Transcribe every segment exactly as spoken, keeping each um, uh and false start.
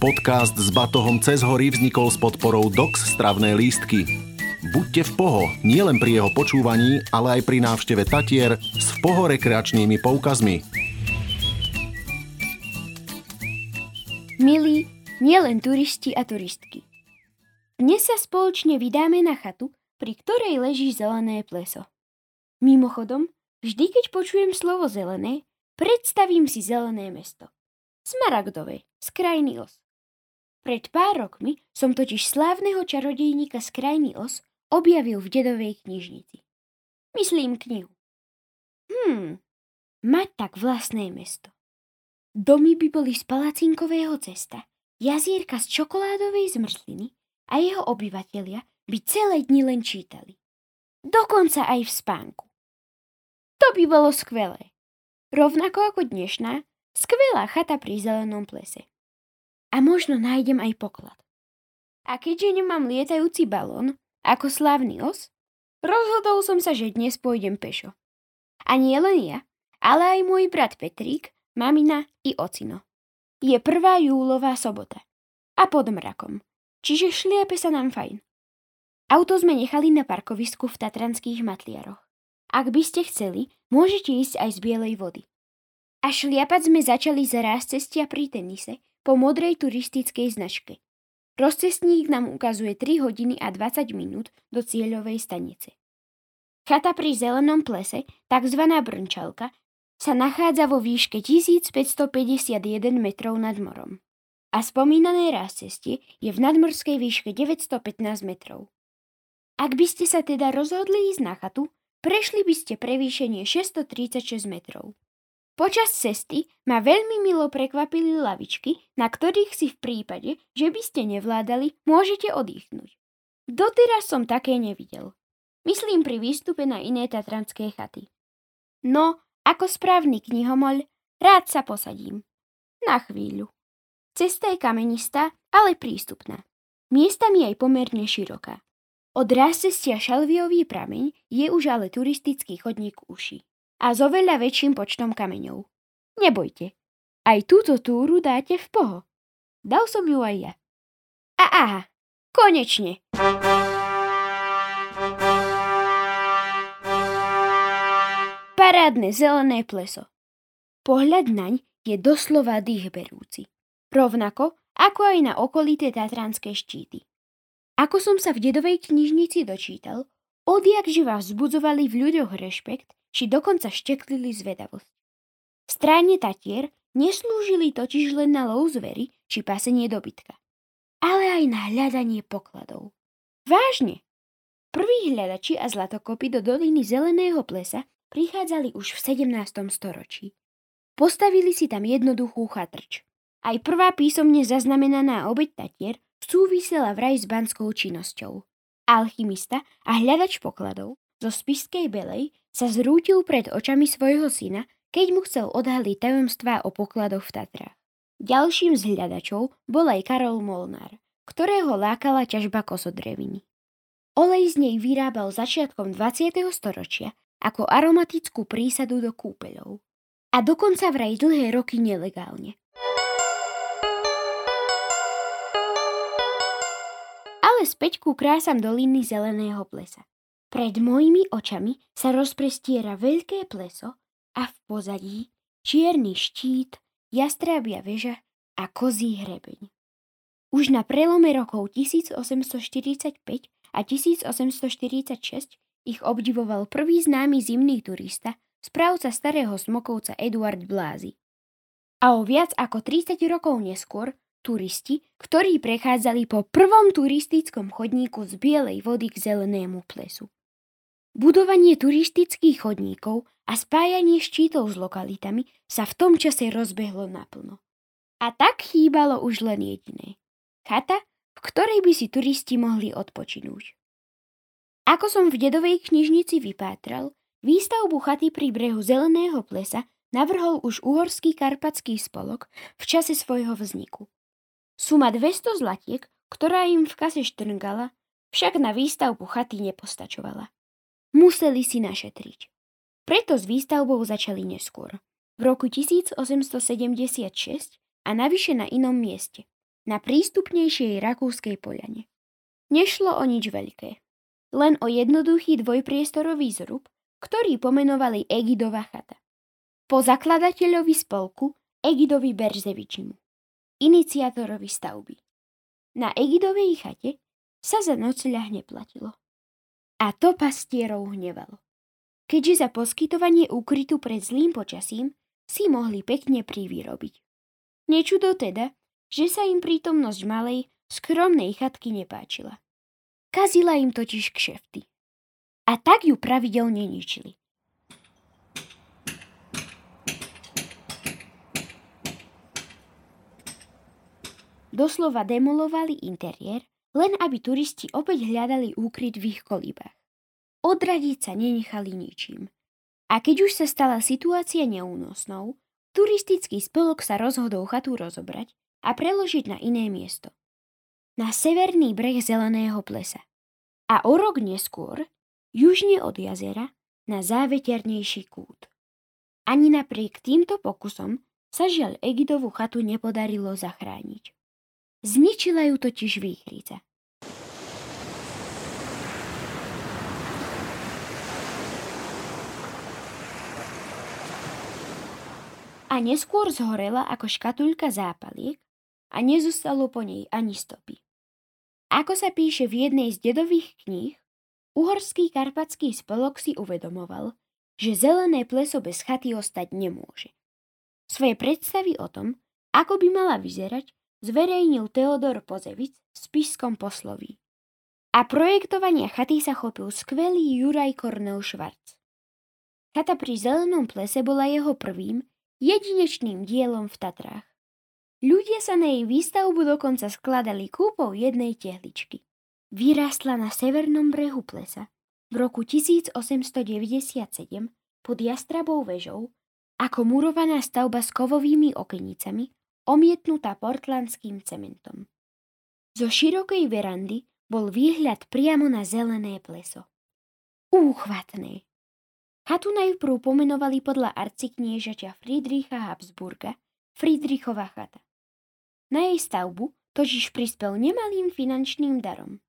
Podcast S batohom cez hory vznikol s podporou DOXX stravné lístky. Buďte v Poho nielen pri jeho počúvaní, ale aj pri návšteve Tatier s v Poho rekreačnými poukazmi. Milí nielen turisti a turistky. Dnes sa spoločne vydáme na chatu, pri ktorej leží zelené pleso. Mimochodom, vždy keď počujem slovo zelené, predstavím si zelené mesto. Smaragdové, z krajiny Os. Pred pár rokmi som totiž slávneho čarodejníka z krajiny Os objavil v dedovej knižnici. Myslím knihu. Hmm, mať tak vlastné mesto. Domy by boli z palacinkového cesta, jazierka z čokoládovej zmrzliny a jeho obyvatelia by celé dni len čítali. Dokonca aj v spánku. To by bolo skvelé. Rovnako ako dnešná, skvelá chata pri zelenom plese. A možno nájdem aj poklad. A keďže nemám lietajúci balón, ako slávny os, rozhodol som sa, že dnes pôjdem pešo. A nie len ja, ale aj môj brat Petrík, mamina i ocino. Je prvá júlová sobota. A pod mrakom. Čiže šliepe sa nám fajn. Auto sme nechali na parkovisku v Tatranských Matliaroch. Ak by ste chceli, môžete ísť aj z bielej vody. A šliapať sme začali za ráz cestia pri tenise po modrej turistickej značke. Rozcestník nám ukazuje tri hodiny a dvadsať minút do cieľovej stanice. Chata pri zelenom plese, tzv. Brnčalka, sa nachádza vo výške tisícpäťstopäťdesiatjeden metrov nad morom. A spomínané rázcestie je v nadmorskej výške deväťstopätnásť metrov. Ak by ste sa teda rozhodli ísť na chatu, prešli by ste prevýšenie šesťstotridsaťšesť metrov. Počas cesty ma veľmi milo prekvapili lavičky, na ktorých si v prípade, že by ste nevládali, môžete oddychnúť. Doteraz som také nevidel. Myslím pri výstupe na iné tatranské chaty. No, ako správny knihomol, rád sa posadím. Na chvíľu. Cesta je kamenistá, ale prístupná. Miestami aj pomerne široká. Od rázcestia Šalviový prameň je už ale turistický chodník uši. A s oveľa väčším počtom kameňov. Nebojte, aj túto túru dáte v Poho. Dal som ju aj ja. A aha, konečne! Parádne zelené pleso. Pohľad naň je doslova dýchberúci. Rovnako ako aj na okolité tatranské štíty. Ako som sa v dedovej knižnici dočítal, odjakživa vzbudzovali v ľuďoch rešpekt, či dokonca šteklili zvedavosť. V strane Tatier neslúžili totiž len na lov zvery či pasenie dobytka, ale aj na hľadanie pokladov. Vážne! Prví hľadači a zlatokopy do doliny zeleného plesa prichádzali už v sedemnástom storočí. Postavili si tam jednoduchú chatrč. Aj prvá písomne zaznamenaná obeť Tatier súvisela vraj s banskou činnosťou. Alchymista a hľadač pokladov zo Spišskej Belej sa zrútil pred očami svojho syna, keď mu chcel odhaliť tajomstvá o pokladoch v Tatrách. Ďalším z hľadačov bol aj Karol Molnár, ktorého lákala ťažba kosodreviny. Olej z nej vyrábal začiatkom dvadsiateho storočia ako aromatickú prísadu do kúpeľov. A dokonca vraj dlhé roky nelegálne. Ale späť ku krásam doliny zeleného plesa. Pred mojimi očami sa rozprestiera veľké pleso a v pozadí čierny štít, jastrábia väža a kozí hrebeň. Už na prelome rokov tisícosemstoštyridsaťpäť a tisícosemstoštyridsaťšesť ich obdivoval prvý známy zimný turista, správca starého Smokovca Eduard Blázy. A o viac ako tridsať rokov neskôr turisti, ktorí prechádzali po prvom turistickom chodníku z bielej vody k zelenému plesu. Budovanie turistických chodníkov a spájanie štítov s lokalitami sa v tom čase rozbehlo naplno. A tak chýbalo už len jediné. Chata, v ktorej by si turisti mohli odpočinúť. Ako som v dedovej knižnici vypátral, výstavbu chaty pri brehu zeleného plesa navrhol už uhorský karpatský spolok v čase svojho vzniku. Suma dvesto zlatiek, ktorá im v kase štrngala, však na výstavbu chaty nepostačovala. Museli si našetriť. Preto s výstavbou začali neskôr, v roku tisícosemstosedemdesiatšesť a navyše na inom mieste, na prístupnejšej Rakúskej poľane. Nešlo o nič veľké, len o jednoduchý dvojpriestorový zrub, ktorý pomenovali Egidova chata. Po zakladateľovi spolku Egidovi Berzevičimu, iniciátorovi stavby. Na Egidovej chate sa za nocľah neplatilo. A to pastierov hnevalo, keďže za poskytovanie úkrytu pred zlým počasím si mohli pekne privyrobiť. Nečudo teda, že sa im prítomnosť malej, skromnej chatky nepáčila. Kazila im totiž kšefty. A tak ju pravidelne ničili. Doslova demolovali interiér, len aby turisti opäť hľadali úkryt v ich kolíbách. Odradiť sa nenechali ničím. A keď už sa stala situácia neúnosnou, turistický spolok sa rozhodol chatu rozobrať a preložiť na iné miesto. Na severný breh Zeleného plesa. A o rok neskôr, južne od jazera, na závetiarnejší kút. Ani napriek týmto pokusom sa žiaľ Egidovu chatu nepodarilo zachrániť. Zničila ju totiž výchrica. A neskôr zhorela ako škatuľka zápaliek a nezostalo po nej ani stopy. Ako sa píše v jednej z dedových kníh, uhorský karpatský spolok si uvedomoval, že Zelené pleso bez chaty ostať nemôže. Svoje predstavy o tom, ako by mala vyzerať, zverejnil Teodor Pozevic v Spišskom posloví. A projektovania chaty sa chopil skvelý Juraj Kornel-Schwarz. Chata pri Zelenom plese bola jeho prvým, jedinečným dielom v Tatrách. Ľudia sa na jej výstavbu dokonca skladali kúpou jednej tehličky. Vyrástla na severnom brehu plesa v roku tisíc osemsto deväťdesiatsedem pod Jastrabou vežou ako murovaná stavba s kovovými okenicami omietnutá portlandským cementom. Zo širokej verandy bol výhľad priamo na Zelené pleso. Úchvatné! Chatu najprv pomenovali podľa arcikniežaťa Friedricha Habsburga, Friedrichova chata. Na jej stavbu totiž prispel nemalým finančným darom.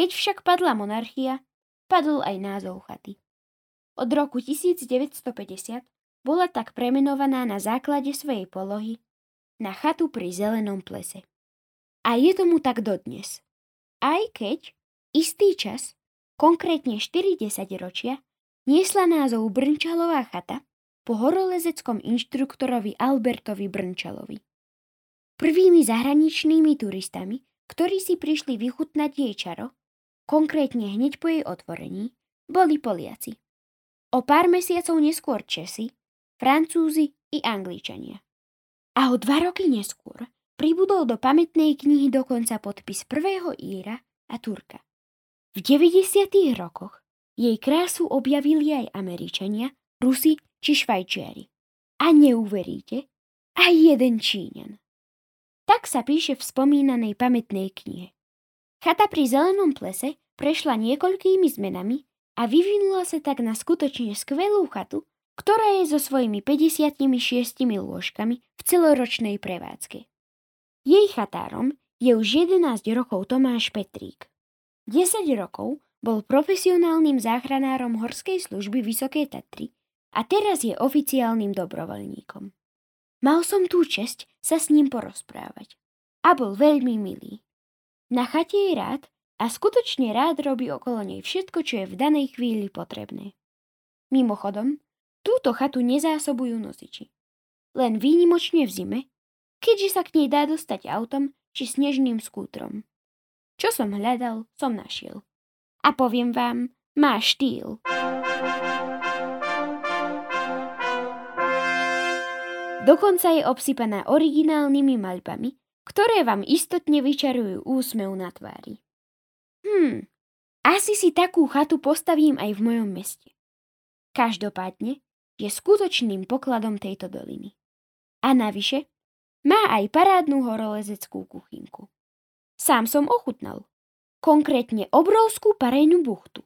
Keď však padla monarchia, padol aj názov chaty. Od roku tisíc deväťsto päťdesiat bola tak premenovaná na základe svojej polohy na chatu pri Zelenom plese. A je tomu tak dodnes. Aj keď istý čas, konkrétne štyri desaťročia, niesla názov Brnčalová chata po horolezeckom inštruktorovi Albertovi Brnčalovi. Prvými zahraničnými turistami, ktorí si prišli vychutnať jej čaro, konkrétne hneď po jej otvorení, boli Poliaci. O pár mesiacov neskôr Česi, Francúzi i Angličania. A o dva roky neskôr pribudol do pamätnej knihy dokonca podpis prvého Íra a Turka. V deväťdesiatych rokoch jej krásu objavili aj Američania, Rusi či Švajčiari. A neuveríte, aj jeden Číňan. Tak sa píše v spomínanej pamätnej knihe. Chata pri Zelenom plese prešla niekoľkými zmenami a vyvinula sa tak na skutočne skvelú chatu, ktorá je so svojimi päťdesiatšesť lôžkami v celoročnej prevádzke. Jej chatárom je už jedenásť rokov Tomáš Petrík. desať rokov bol profesionálnym záchranárom horskej služby Vysoké Tatry a teraz je oficiálnym dobrovoľníkom. Mal som tú česť sa s ním porozprávať a bol veľmi milý. Na chate je rád a skutočne rád robí okolo nej všetko, čo je v danej chvíli potrebné. Mimochodom, túto chatu nezásobujú nosiči. Len výnimočne v zime, keďže sa k nej dá dostať autom či snežným skútrom. Čo som hľadal, som našiel. A poviem vám, má štýl. Dokonca je obsypaná originálnymi maľbami, ktoré vám istotne vyčarujú úsmev na tvári. Hm, asi si takú chatu postavím aj v mojom meste. Každopádne je skutočným pokladom tejto doliny. A navyše, má aj parádnu horolezeckú kuchynku. Sám som ochutnal. Konkrétne obrovskú parejnú buchtu.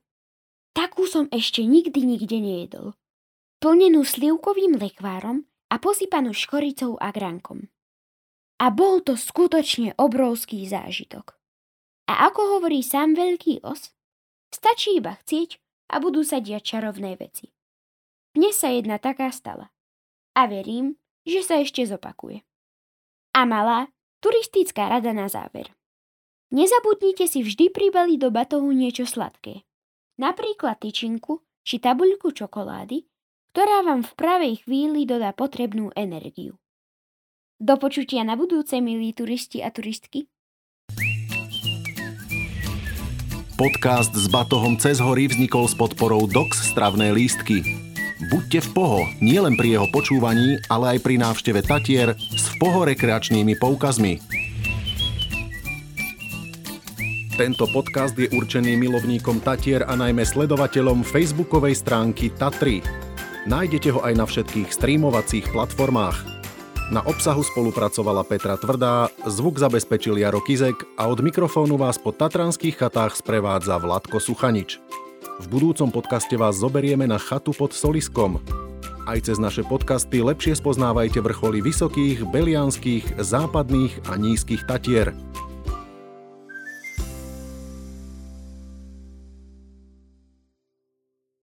Takú som ešte nikdy nikde nejedol. Plnenú slivkovým lekvárom a posypanú škoricou a gránkom. A bol to skutočne obrovský zážitok. A ako hovorí sám veľký os, stačí iba chcieť a budú sa diať čarovné veci. Dnes sa jedna taká stala. A verím, že sa ešte zopakuje. A malá turistická rada na záver. Nezabudnite si vždy pribaliť do batohu niečo sladké. Napríklad tyčinku či tabuľku čokolády, ktorá vám v pravej chvíli dodá potrebnú energiu. Do počutia na budúce, milí turisti a turistky. Podcast S batohom cez hory vznikol s podporou DOXX stravné lístky. Buďte v Poho, nielen pri jeho počúvaní, ale aj pri návšteve Tatier s v Poho rekreačnými poukazmi. Tento podcast je určený milovníkom Tatier a najmä sledovateľom facebookovej stránky Tatry. Nájdete ho aj na všetkých streamovacích platformách. Na obsahu spolupracovala Petra Tvrdá, zvuk zabezpečil Jaro Kizek a od mikrofónu vás po tatranských chatách sprevádza Vladko Suchanič. V budúcom podcaste vás zoberieme na chatu pod Soliskom. Aj cez naše podcasty lepšie spoznávajte vrcholy vysokých, belianských, západných a nízkych Tatier.